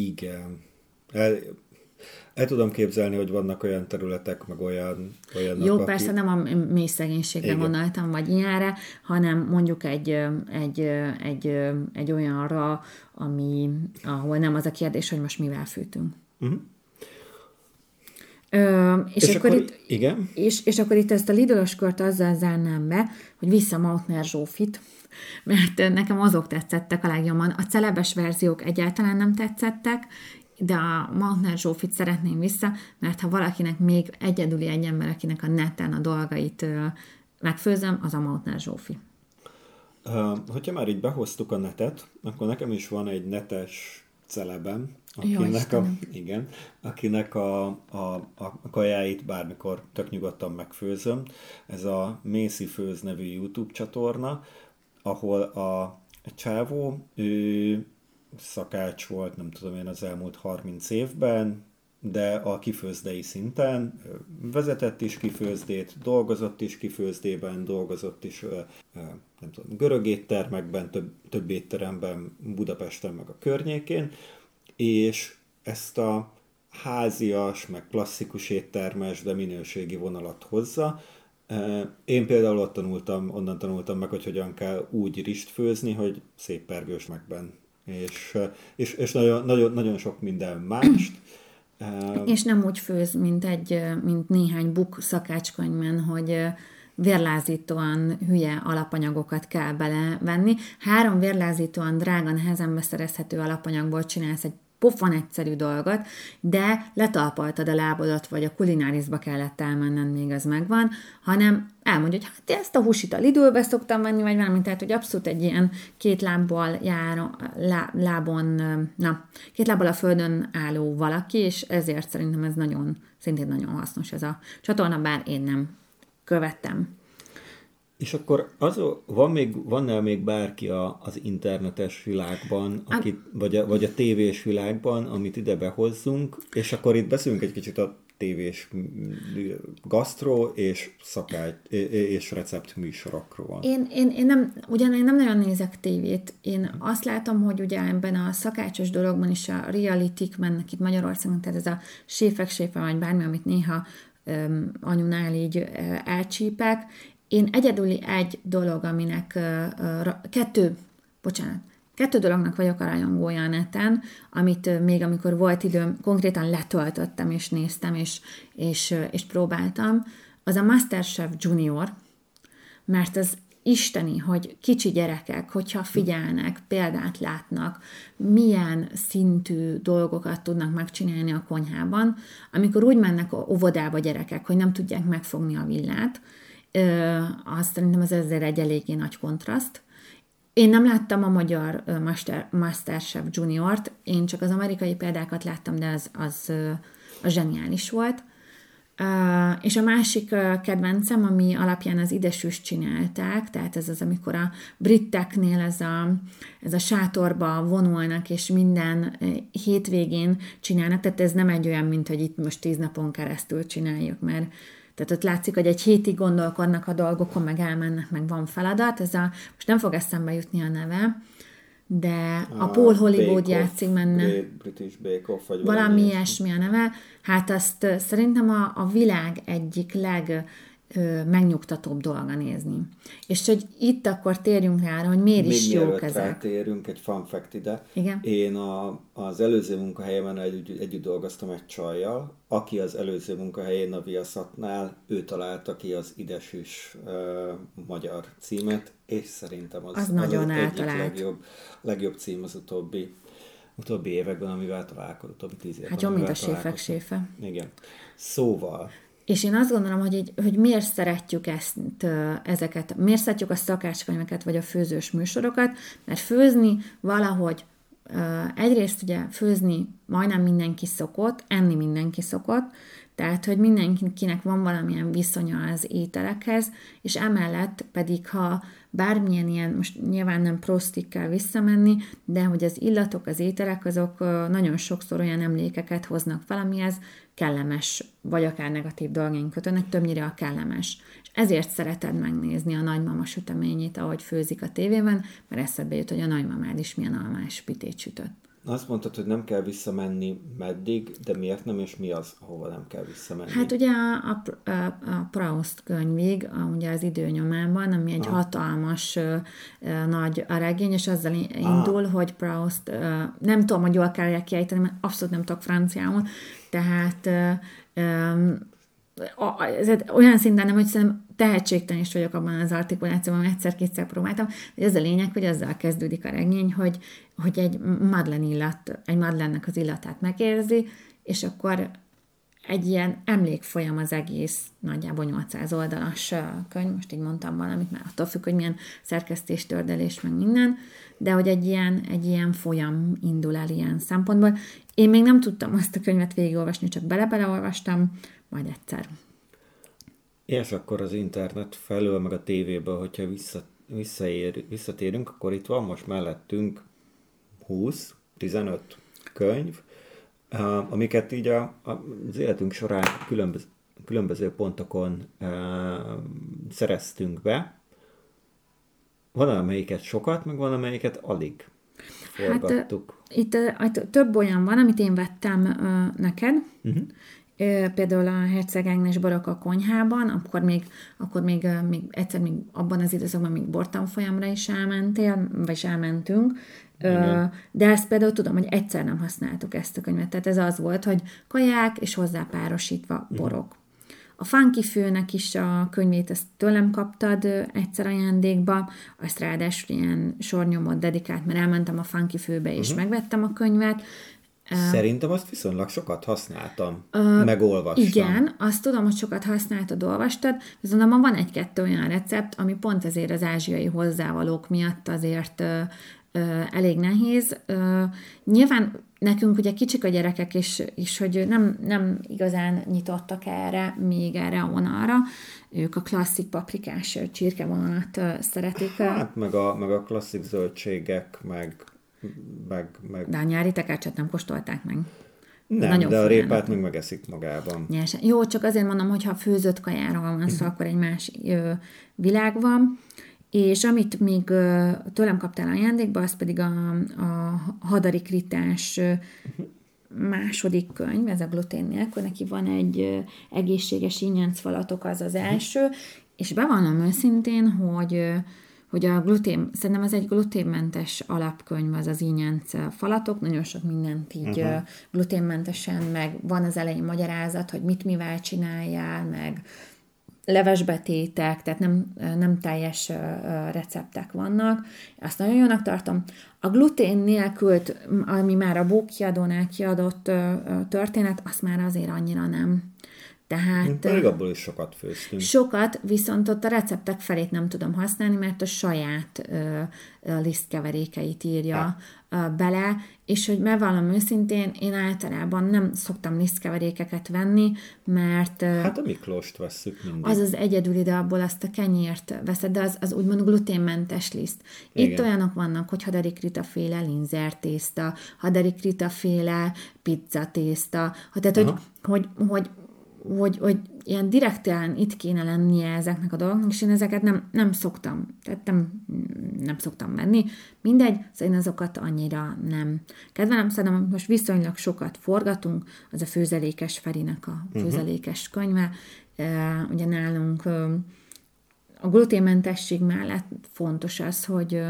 Igen. El, el tudom képzelni, hogy vannak olyan területek, meg olyan... olyannak, jó, persze aki... nem a mély szegénységre gondoltam, vagy ilyenre, hanem mondjuk egy, egy, egy, egy olyanra, ami, ahol nem az a kérdés, hogy most mivel fűtünk. Uh-huh. Ö, és, és, akkor akkor itt, igen? És, és akkor itt ezt a Lidl-os kört azzal zárnám be, hogy vissza Mautner Zsófit, mert nekem azok tetszettek a legjobban. A celebes verziók egyáltalán nem tetszettek, de a Mautner Zsófit szeretném vissza, mert ha valakinek még egyedüli egy ember, akinek a neten a dolgait megfőzöm, az a Mautner Zsófi. Uh, hogyha már így behoztuk a netet, akkor nekem is van egy netes celebem, akinek, a, igen, akinek a, a, a kajáit bármikor tök nyugodtan megfőzöm. Ez a Mészi főz nevű YouTube csatorna, ahol a csávó, ő szakács volt, nem tudom én, az elmúlt harminc évben, de a kifőzdei szinten vezetett is kifőzdét, dolgozott is kifőzdében, dolgozott is nem tudom, görög éttermekben, több, több étteremben, Budapesten meg a környékén, és ezt a házias, meg klasszikus éttermes, de minőségi vonalat hozza. Én például ott tanultam, onnan tanultam meg, hogy hogyan kell úgy rist főzni, hogy szép pergős megben. És, és, és nagyon, nagyon, nagyon sok minden mást. És nem úgy főz, mint, egy, mint néhány buk szakácskönyvben, hogy vérlázítóan hülye alapanyagokat kell belevenni. Három vérlázítóan drágan hezen beszerezhető alapanyagból csinálsz egy pofon egyszerű dolgot, de letalpaltad a lábodat, vagy a kulinárisba kellett elmenned, még ez megvan, hanem elmondja, hogy hát ezt a húsit a Lidlbe szoktam venni, vagy valamint, tehát, hogy abszolút egy ilyen két lábbal járó, lá, lábon, na, két lábbal a földön álló valaki, és ezért szerintem ez nagyon, szintén nagyon hasznos ez a csatorna, bár én nem követtem. És akkor az, van még, van-e még bárki a, az internetes világban, akit, vagy, a, vagy a tévés világban, amit ide behozzunk, és akkor itt beszélünk egy kicsit a tévés gasztró és szakács és recept műsorokról. Én, én, én nem, ugyan én nem nagyon nézek tévét. Én azt látom, hogy ugye ebben a szakácsos dologban is a realitik mennek itt Magyarországon, tehát ez a séfek séfe, vagy bármi, amit néha öm, anyunál így ö, elcsípek. Én egyedüli egy dolog, aminek uh, uh, kettő, bocsánat, kettő dolognak vagyok a rajongója a neten, amit uh, még amikor volt időm, konkrétan letöltöttem és néztem, és, és, uh, és próbáltam, az a MasterChef Junior, mert az isteni, hogy kicsi gyerekek, hogyha figyelnek, példát látnak, milyen szintű dolgokat tudnak megcsinálni a konyhában, amikor úgy mennek óvodába gyerekek, hogy nem tudják megfogni a villát, Ö, azt szerintem az ezzel egy eléggé nagy kontraszt. Én nem láttam a magyar Master, MasterChef Juniort, én csak az amerikai példákat láttam, de az, az a zseniális volt. Uh, és a másik uh, kedvencem, ami alapján az idesűs csinálták, tehát ez az, amikor a britteknél ez a, ez a sátorba vonulnak, és minden uh, hétvégén csinálnak, tehát ez nem egy olyan, mint hogy itt most tíz napon keresztül csináljuk, mert tehát ott látszik, hogy egy hétig gondolkodnak a dolgokon, meg elmennek, meg van feladat, ez a, most nem fog eszembe jutni a neve, de a, a Paul Hollywood játszik benne. British Bake Off, vagy valami, valami ilyesmi a neve. Hát azt szerintem a, a világ egyik leg ö, megnyugtatóbb dolga nézni. És hogy itt akkor térjünk rá, hogy miért is még jók ezek. Még térünk egy fun fact ide. Igen? Én a, az előző munkahelyemen együtt, együtt dolgoztam egy csajjal, aki az előző munkahelyén a Viaszatnál, ő találta ki az idesűs uh, magyar címet, és szerintem az, az, az az egyik legjobb, legjobb cím az utóbbi, utóbbi években, amivel találkozott, utóbbi tíz években. Hát jó, mint a séfek séfe. Igen. Szóval... És én azt gondolom, hogy, így, hogy miért szeretjük ezt, ezeket, miért szeretjük a szakácskönyveket, vagy a főzős műsorokat, mert főzni valahogy, egyrészt ugye főzni majdnem mindenki szokott, enni mindenki szokott, tehát, hogy mindenkinek van valamilyen viszonya az ételekhez, és emellett pedig, ha bármilyen ilyen, most nyilván nem prosztikkel visszamenni, de hogy az illatok, az ételek, azok nagyon sokszor olyan emlékeket hoznak valamihez, kellemes, vagy akár negatív dolgaink kötőnek, többnyire a kellemes. És ezért szereted megnézni a nagymama süteményét, ahogy főzik a tévében, mert eszedbe jut, hogy a nagymamád is milyen almás pitét sütött. Azt mondtad, hogy nem kell visszamenni meddig, de miért nem, és mi az, ahova nem kell visszamenni? Hát ugye a, a, a Proust könyvig, a, ugye az Időnyomában, ami egy ah. hatalmas ö, ö, nagy a regény, és azzal indul, ah. hogy Proust, ö, nem tudom, hogy jól kell kiejteni, mert abszolút nem tudok franciául, tehát ö, ö, A, ez olyan szinten nem, hogy szerintem tehetségtelen is vagyok abban az artikulációban, mert egyszer-kétszer próbáltam, hogy ez a lényeg, hogy azzal kezdődik a regény, hogy, hogy egy madlen illat, egy madlennek az illatát megérzi, és akkor egy ilyen emlékfolyam az egész, nagyjából nyolcszáz oldalas könyv, most így mondtam valamit, mert attól függ, hogy milyen szerkesztés, tördelés, meg minden, de hogy egy ilyen, egy ilyen folyam indul el ilyen szempontból. Én még nem tudtam azt a könyvet végigolvasni, csak bele-bele olvastam, majd egyszer. És akkor az internet felől, meg a tévéből, hogyha vissza, visszaér, visszatérünk, akkor itt van most mellettünk húsz-tizenöt könyv, amiket így a, az életünk során különböző, különböző pontokon e, szereztünk be. Van amelyiket sokat, meg van amelyiket alig forgattuk. Hát, itt, itt több olyan van, amit én vettem uh, neked, uh-huh. Például a Herceg Ágnes barokk a konyhában, akkor, még, akkor még, még egyszer még abban az időszakban még bortanfolyamra is elmentél, vagyis elmentünk, igen. De ezt például tudom, hogy egyszer nem használtuk ezt a könyvet. Tehát ez az volt, hogy kaják és hozzá párosítva borok. A Fánki főnek is a könyvét, ezt tőlem kaptad egyszer ajándékba, azt ráadásul ilyen sornyomot dedikált, mert elmentem a Fánki főbe és uh-huh. megvettem a könyvet. Szerintem azt viszonylag sokat használtam, uh, megolvastam. Igen, azt tudom, hogy sokat használtad, olvastad, viszont abban van egy-kettő olyan recept, ami pont ezért az ázsiai hozzávalók miatt azért uh, uh, elég nehéz. Uh, nyilván nekünk ugye kicsik a gyerekek, és, és hogy nem, nem igazán nyitottak erre, még erre a vonalra. Ők a klasszik paprikás csirkevonalat uh, szeretik. Hát, meg a, meg a klasszik zöldségek, meg... Meg, meg... De a nyári tekercset nem kóstolták meg. Nem, nagyon de a répát meg megeszik magában. Nyersen. Jó, csak azért mondom, hogyha főzött kajáról van szó, akkor egy más ö, világ van. És amit még ö, tőlem kaptál ajándékba, az pedig a, a Hadarik Ritás ö, második könyv, ez a Glutén nélkül, neki van egy ö, Egészséges ínyencfalatok, az az első, és bevallom őszintén, hogy ö, hogy a glutén, szerintem ez egy gluténmentes alapkönyv, az az ínyenc falatok, nagyon sok mindent így uh-huh. gluténmentesen, meg van az elején magyarázat, hogy mit mivel csináljál, meg levesbetétek, tehát nem, nem teljes receptek vannak. Azt nagyon jónak tartom. A glutén nélkült, ami már a Bókiadónál kiadott történet, azt már azért annyira nem. Tehát pedig abból is sokat főztünk. Sokat, viszont ott a receptek felét nem tudom használni, mert a saját ö, a lisztkeverékeit írja ö, bele, és hogy megvallom őszintén, én általában nem szoktam lisztkeverékeket venni, mert... Ö, hát a Miklóst vesszük mindig. Az az egyedül ide, abból azt a kenyért veszed, de az, az úgymond gluténmentes liszt. Igen. Itt olyanok vannak, hogy Hadarik Rita féle linzertészta, Hadarik Rita féle pizzatészta, tehát hogy, hogy, hogy Hogy, hogy ilyen direktelen itt kéne lennie ezeknek a dolgoknak, és én ezeket nem, nem szoktam, tehát nem, nem szoktam menni. Mindegy, szóval én azokat annyira nem kedvelem. Szerintem, hogy most viszonylag sokat forgatunk, az a Főzelékes Ferinek a Főzelékes könyve. Ugye nálunk a gluténmentesség mellett fontos az, hogy,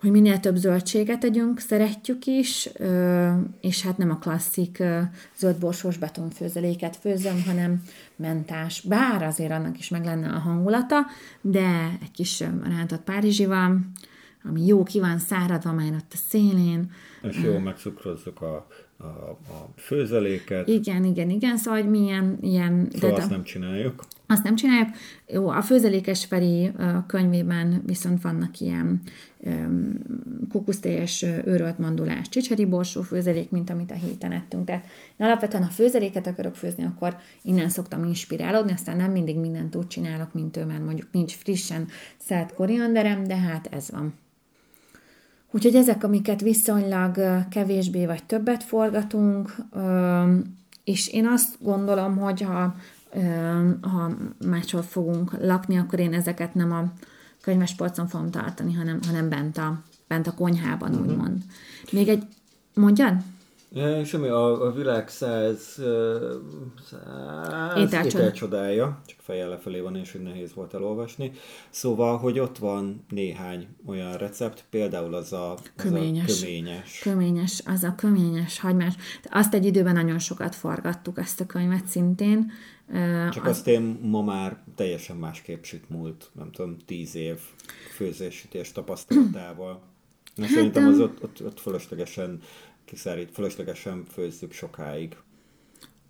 hogy minél több zöldséget adjunk, szeretjük is, és hát nem a klasszik zöldborsós betonfőzeléket főzöm, hanem mentás. Bár azért annak is meg lenne a hangulata, de egy kis rántott párizsival, ami jó ki van száradva már ott a szélén. És jól megcukrozzuk a, a, a főzeléket. Igen, igen, igen, szóval hogy milyen... Ilyen, szóval de azt nem csináljuk. Azt nem csináljuk. Jó, a Főzelékes Feri könyvében viszont vannak ilyen kukusztélyes őrölt mandulás csicseri borsó főzelék, mint amit a héten ettünk. Tehát alapvetően, ha főzeléket akarok főzni, akkor innen szoktam inspirálódni, aztán nem mindig mindent úgy csinálok, mint ő, mert mondjuk nincs frissen szált korianderem, de hát ez van. Úgyhogy ezek, amiket viszonylag kevésbé vagy többet forgatunk, és én azt gondolom, hogy ha ha máshol fogunk lakni, akkor én ezeket nem a könyvespolcon fogom tartani, hanem, hanem bent, a, bent a konyhában, uh-huh. úgymond. Még egy... Mondjad? É, semmi, a, a világ száz, száz ételcsodája, csak fejjel lefelé van, és hogy nehéz volt elolvasni. Szóval, hogy ott van néhány olyan recept, például az a, az köményes. a köményes. Köményes, az a köményes hagymás. Azt egy időben nagyon sokat forgattuk, ezt a könyvet szintén. Csak az... azt én ma már teljesen másképp sütmúlt, nem tudom, tíz év főzésítés tapasztalatával. Hát, szerintem az ott, ott, ott fölöslegesen kiszárít, fölöslegesen főzzük sokáig.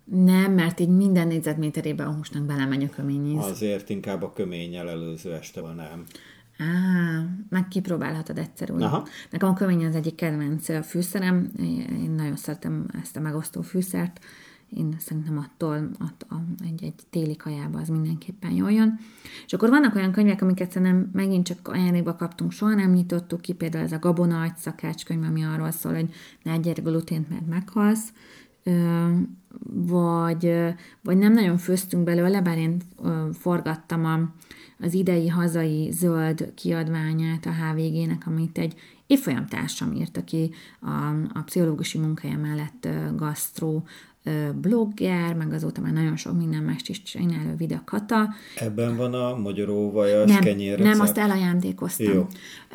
Nem, mert így minden négyzetméterében a húsnak belemegy a kömény íz. Azért inkább a köménnyel előző este van, nem. Á, meg kipróbálhatod egyszer úgy. Aha. Nekem a kömény az egyik kedvenc fűszerem. Én nagyon szeretem ezt a megosztó fűszert. Én szerintem attól att, a, egy, egy téli kajába az mindenképpen jól jön. És akkor vannak olyan könyvek, amiket szerintem megint csak ajándékba kaptunk, soha nem nyitottuk ki, például ez a Gabona agy szakácskönyv, ami arról szól, hogy ne egyél glutént, mert meghalsz, vagy, vagy nem nagyon főztünk belőle, bár én forgattam a, az idei hazai zöld kiadványát a há vé gének, amit egy évfolyam társam írt, aki a, a pszichológusi munkája mellett gasztró blogger, meg azóta már nagyon sok minden mást is csinálő Vida Kata. Ebben van a magyaróvajas nem, kenyér recept. Nem, azt elajándékoztam. Jó.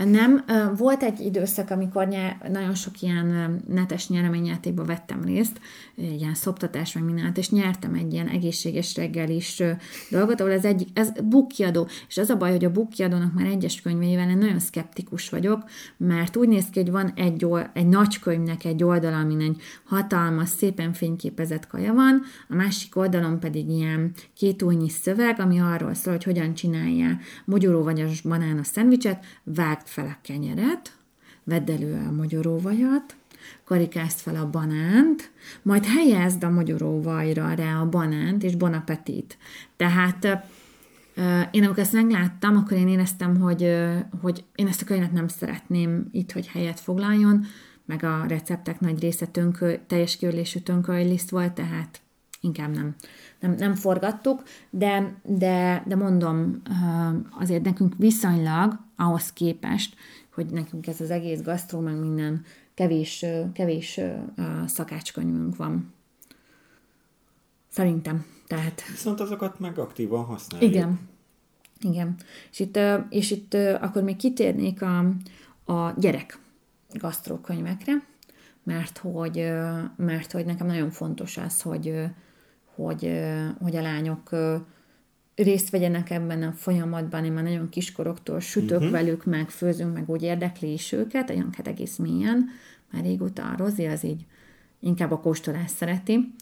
Nem, volt egy időszak, amikor nagyon sok ilyen netes nyereményjátékba vettem részt, ilyen szoptatás, meg mindent, és nyertem egy ilyen egészséges reggelis dolgot, ahol az egyik, ez bukkiadó, és az a baj, hogy a bukkiadónak már egyes könyveivel én nagyon szkeptikus vagyok, mert úgy néz ki, hogy van egy, egy nagy könyvnek egy oldala, amin egy hatalmas, szépen fénykép kaja van, a másik oldalon pedig ilyen két újnyi szöveg, ami arról szól, hogy hogyan csináljál mogyoróvajas banános szendvicset, vágd fel a kenyeret, vedd elő a mogyoróvajat, karikázd fel a banánt, majd helyezd a mogyoróvajra rá a banánt, és bon appetit. Tehát én amikor ezt megláttam, akkor én éreztem, hogy, hogy én ezt a könyvet nem szeretném itt, hogy helyet foglaljon, meg a receptek nagy része tönköly, teljes kiörlésű tönkölyszt volt, tehát inkább nem, nem, nem forgattuk, de, de, de mondom, azért nekünk viszonylag ahhoz képest, hogy nekünk ez az egész gasztró, meg minden kevés, kevés szakácskönyvünk van. Szerintem. Tehát... Viszont azokat meg aktívan használjuk. Igen. Igen. És itt, és itt akkor még kitérnék a, a gyerek gasztrókönyvekre, mert hogy, mert hogy nekem nagyon fontos az, hogy, hogy, hogy a lányok részt vegyenek ebben a folyamatban, én már nagyon kiskoroktól sütök uh-huh. velük, meg főzünk, meg úgy érdekli is őket, olyan hát egész mélyen, már régóta a Rozi az így inkább a kóstolás szereti,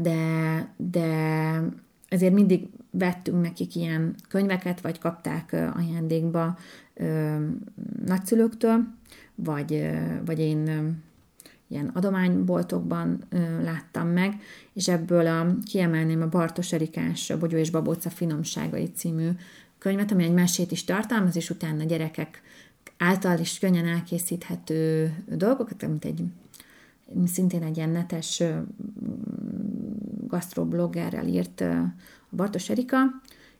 de, de ezért mindig vettünk nekik ilyen könyveket, vagy kapták ajándékba nagyszülőktől, vagy, vagy én ilyen adományboltokban láttam meg, és ebből a, kiemelném a Bartos Erikás Bogyó és Babóca finomságai című könyvet, ami egy mesét is tartalmaz, és utána gyerekek által is könnyen elkészíthető dolgokat, mint egy szintén egy ilyen netes gasztrobloggerrel írt a Bartos Erika,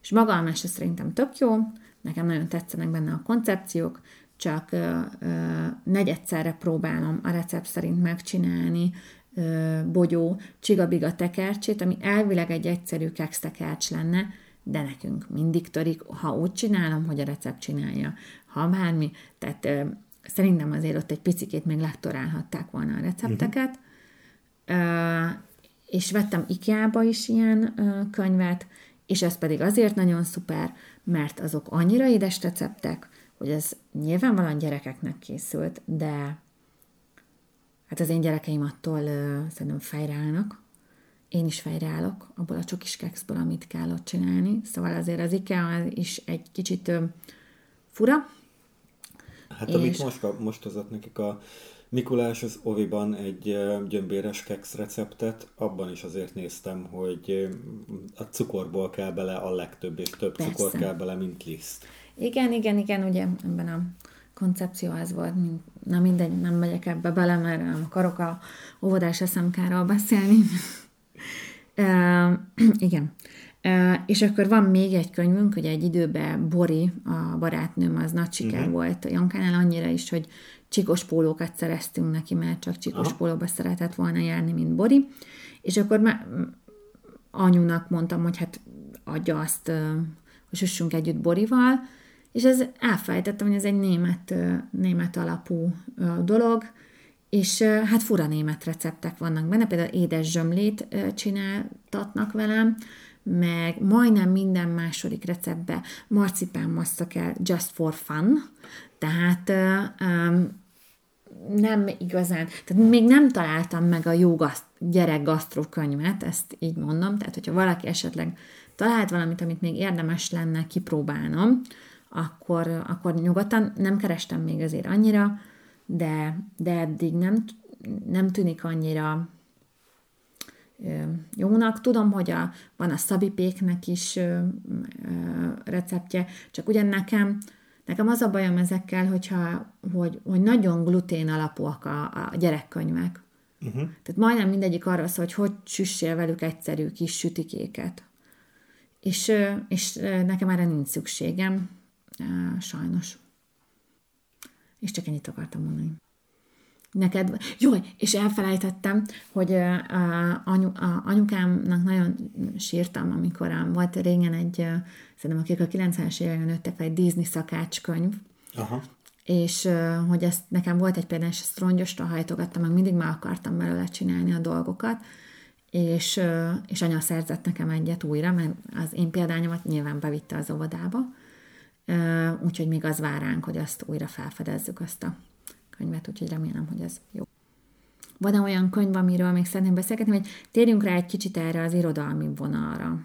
és maga a mese szerintem tök jó, nekem nagyon tetszenek benne a koncepciók, csak ö, ö, negyedszerre próbálom a recept szerint megcsinálni ö, bogyó csigabiga tekercsét, ami elvileg egy egyszerű keksztekercs lenne, de nekünk mindig törik, ha úgy csinálom, hogy a recept csinálja, ha bármi. Tehát ö, szerintem azért ott egy picikét még lektorálhatták volna a recepteket. Uh-huh. Ö, és vettem IKEA-ba is ilyen ö, könyvet, és ez pedig azért nagyon szuper, mert azok annyira édes receptek, hogy ez nyilvánvalóan gyerekeknek készült, de hát az én gyerekeim attól ö, szerintem fejreállnak. Én is fejreállok abból a csokis kekszből, amit kell ott csinálni. Szóval azért az IKEA is egy kicsit ö, fura. Hát és... amit most, most hozott nekik a Mikulás az oviban egy gyömbéres keksz receptet, abban is azért néztem, hogy a cukorból kell bele a legtöbb, és több Persze. cukor kell bele, mint liszt. Igen, igen, igen, ugye ebben a koncepció az volt, mint, na mindegy, nem megyek ebbe bele, mert nem akarok a óvodás eszemkáról beszélni. uh, igen. Uh, és akkor van még egy könyvünk, hogy egy időben Bori, a barátnőm, az nagy siker uh-huh. volt a Jankánál annyira is, hogy csikos pólókat szereztünk neki, mert csak csikos Aha. pólóba szeretett volna járni, mint Bori. És akkor már anyunak mondtam, hogy hát adja azt, hogy süssünk együtt Borival, és ez elfelejtettem, hogy ez egy német, német alapú dolog, és hát fura német receptek vannak benne, például édes zsömlét csináltatnak velem, meg majdnem minden második receptbe marcipán massza kell just for fun, tehát um, nem igazán, tehát még nem találtam meg a jó gaszt, gyerek gasztrokönyvet, ezt így mondom, tehát hogyha valaki esetleg talált valamit, amit még érdemes lenne kipróbálnom, akkor, akkor nyugodtan, nem kerestem még azért annyira, de, de eddig nem, nem tűnik annyira jónak. Tudom, hogy a, van a Szabi Péknek is ö, ö, receptje, csak ugyan nekem, nekem az a bajom ezekkel, hogyha, hogy, hogy nagyon glutén alapúak a, a gyerekkönyvek. Uh-huh. Tehát majdnem mindegyik arról szól, hogy hogy süssél velük egyszerű kis sütikéket. És, ö, és nekem erre nincs szükségem, á, sajnos. És csak ennyit akartam mondani. Neked... Jó, és elfelejtettem, hogy a anyu, a anyukámnak nagyon sírtam, amikor volt régen egy, szerintem akik a kilencvenes években nőttek, egy Disney szakácskönyv, Aha. és hogy ezt, nekem volt egy például, és ezt rongyosra hajtogattam, meg mindig már akartam belőle csinálni a dolgokat, és, és anya szerzett nekem egyet újra, mert az én példányomat nyilván bevitte az óvodába, úgyhogy még az vár ránk, hogy azt újra felfedezzük, azt a könyvet, úgyhogy remélem, hogy ez jó. Van olyan könyv, amiről még szeretném beszélgetni, hogy térjünk rá egy kicsit erre az irodalmi vonalra.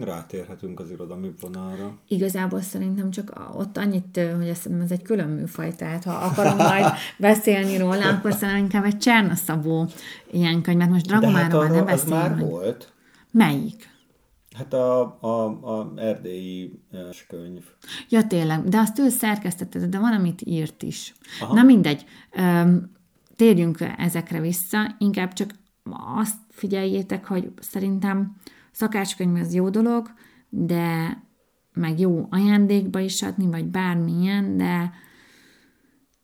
Rátérhetünk az irodalmi vonalra. Igazából szerintem csak ott annyit, hogy azt hiszem, ez egy külön műfaj, tehát ha akarom majd beszélni róla, akkor szerintem inkább egy Csernaszabó ilyen könyv, mert most Dragomáról hát már nem beszélünk. De az már volt. Melyik? Hát a, a, a erdélyi könyv. Ja, tényleg, de azt ő szerkesztette, de van, amit írt is. Aha. Na mindegy, térjünk ezekre vissza, inkább csak azt figyeljétek, hogy szerintem szakácskönyv az jó dolog, de meg jó ajándékba is adni, vagy bármilyen, de,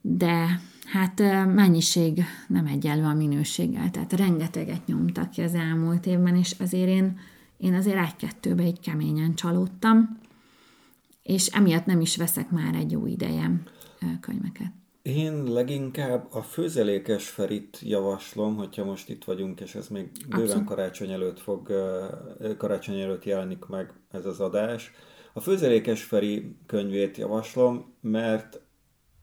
de hát mennyiség nem egyenlő a minőséggel, tehát rengeteget nyomtak ki az elmúlt évben, és azért én Én azért egy-kettőbe így keményen csalódtam, és emiatt nem is veszek már egy jó ideje könyveket. Én leginkább a Főzelékes Ferit javaslom, hogyha most itt vagyunk, és ez még bőven Abszolút. karácsony előtt fog, karácsony előtt jelenik meg ez az adás. A Főzelékes Feri könyvét javaslom, mert,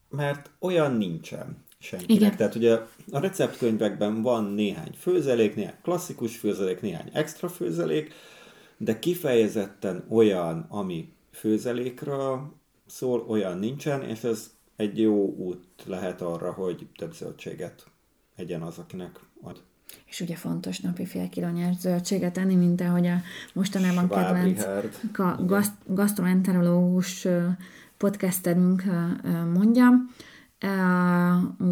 mert olyan nincsen. senkinek. Igen. Tehát ugye a receptkönyvekben van néhány főzelék, néhány klasszikus főzelék, néhány extra főzelék, de kifejezetten olyan, ami főzelékra szól, olyan nincsen, és ez egy jó út lehet arra, hogy több zöldséget egyen az, akinek ad. És ugye fontos napi fél kilónyás zöldséget enni, mint ahogy a mostanában kedvenc gaszt, gastroenterológus podcasterünk mondja.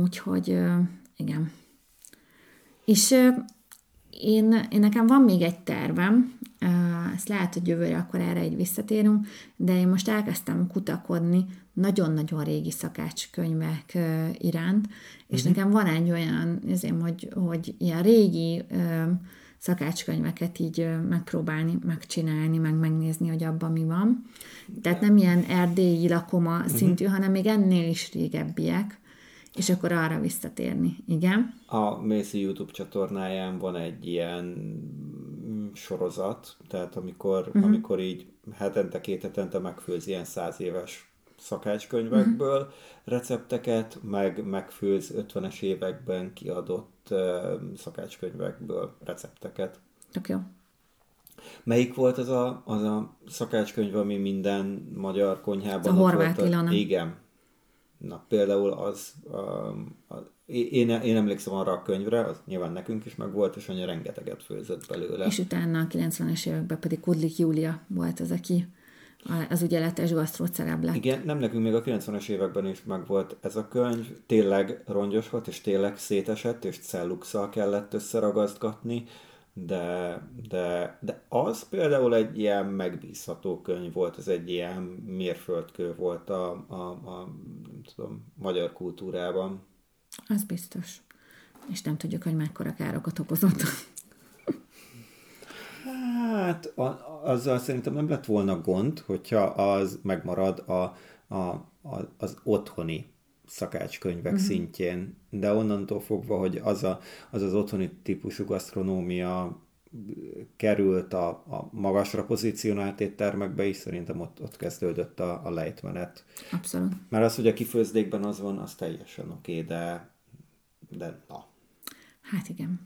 Úgyhogy igen. És én, én nekem van még egy tervem, ezt lehet, hogy jövőre akkor erre egy visszatérünk, de én most elkezdtem kutakodni nagyon-nagyon régi szakácskönyvek iránt, és uh-huh. nekem van egy olyan, azért, hogy, hogy ilyen régi szakácskönyveket így megpróbálni, megcsinálni, meg megnézni, hogy abban mi van. Tehát nem ilyen erdélyi lakoma uh-huh. szintű, hanem még ennél is régebbiek, és akkor arra visszatérni. Igen? A Mészi YouTube csatornáján van egy ilyen sorozat, tehát amikor, uh-huh. amikor így hetente, két hetente megfőz ilyen száz éves szakácskönyvekből uh-huh. recepteket, meg megfőz ötvenes években kiadott uh, szakácskönyvekből recepteket. Tök jó. Melyik volt az a, az a szakácskönyv, ami minden magyar konyhában a Horváth Ilona. Igen. Na, például az, um, az én, én emlékszem arra a könyvre, az nyilván nekünk is meg volt, és anya rengeteget főzött belőle. És utána a kilencvenes években pedig Kudlik Júlia volt az, aki az ügyeletes gasztrócerebb lett. Igen, nem nekünk, még a kilencvenes években is meg volt ez a könyv, tényleg rongyos volt, és tényleg szétesett, és celluxal kellett összeragasztgatni, de, de, de az például egy ilyen megbízható könyv volt, ez egy ilyen mérföldkő volt a, a, a nem tudom, magyar kultúrában. Az biztos. És nem tudjuk, hogy mekkora károkat okozott. Hát a, azzal szerintem nem lett volna gond, hogyha az megmarad a, a, a, az otthoni szakácskönyvek uh-huh. szintjén, de onnantól fogva, hogy az a, az, az otthoni típusú gasztronómia került a, a magasra pozícionált éttermekbe is, szerintem ott, ott kezdődött a, a lejtmenet. Abszolút. Mert az, hogy a kifőzdékben az van, az teljesen oké, okay, de, de na. Hát igen.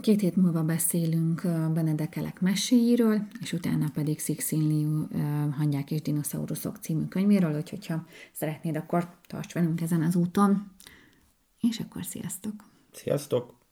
Két hét múlva beszélünk Benedek Elek meséiről, és utána pedig Cixin Liu Hangyák és dinoszauruszok című könyvéről, úgyhogy ha szeretnéd, akkor tarts velünk ezen az úton. És akkor sziasztok! Sziasztok!